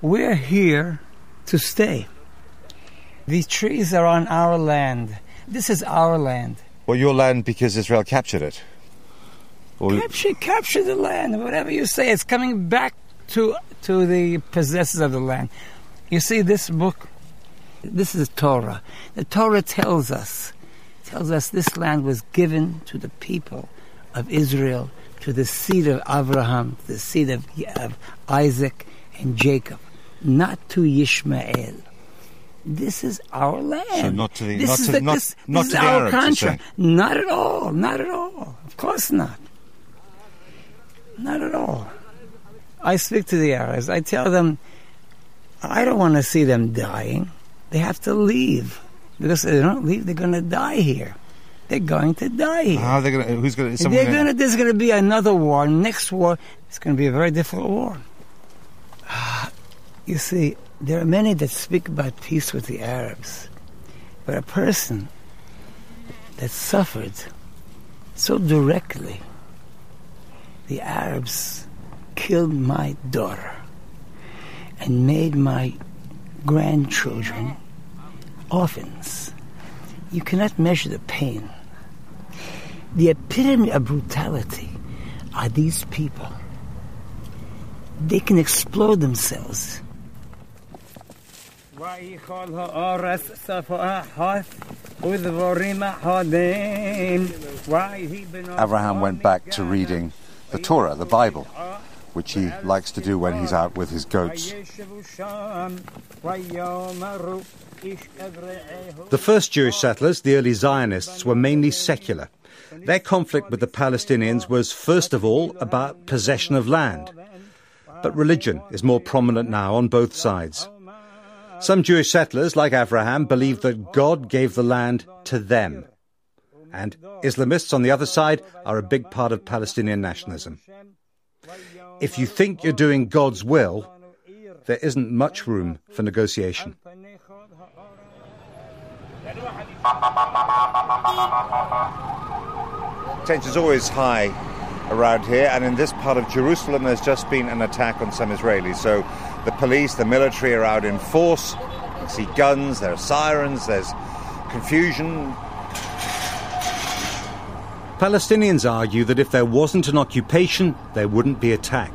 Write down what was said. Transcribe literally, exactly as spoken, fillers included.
We're here to stay. The trees are on our land. This is our land. Well, your land because Israel captured it. Or... Capture, capture the land. Whatever you say, it's coming back to to the possessors of the land. You see, this book, this is the Torah. The Torah tells us, tells us this land was given to the people of Israel, to the seed of Abraham, to the seed of, of Isaac and Jacob, not to Yishmael. This is our land. So not to the, this not is to, the, not, this, not this to is the our country. Not at all. Not at all. Of course not. Not at all. I speak to the Arabs. I tell them, I don't want to see them dying. They have to leave. Because if they don't leave, they're going to die here. They're going to die here. How are they going to, who's going to, they're gonna, gonna, there's going to be another war. Next war, it's going to be a very difficult war. You see, there are many that speak about peace with the Arabs. But a person that suffered so directly, the Arabs killed my daughter and made my grandchildren orphans. You cannot measure the pain. The epitome of brutality are these people. They can explode themselves. Abraham went back to reading the Torah, the Bible, which he likes to do when he's out with his goats. The first Jewish settlers, the early Zionists, were mainly secular. Their conflict with the Palestinians was, first of all, about possession of land. But religion is more prominent now on both sides. Some Jewish settlers, like Abraham, believed that God gave the land to them. And Islamists on the other side are a big part of Palestinian nationalism. If you think you're doing God's will, there isn't much room for negotiation. Tension's always high around here, and in this part of Jerusalem there's just been an attack on some Israelis. So the police, the military are out in force. You see guns, there are sirens, there's confusion. Palestinians argue that if there wasn't an occupation, there wouldn't be attacks.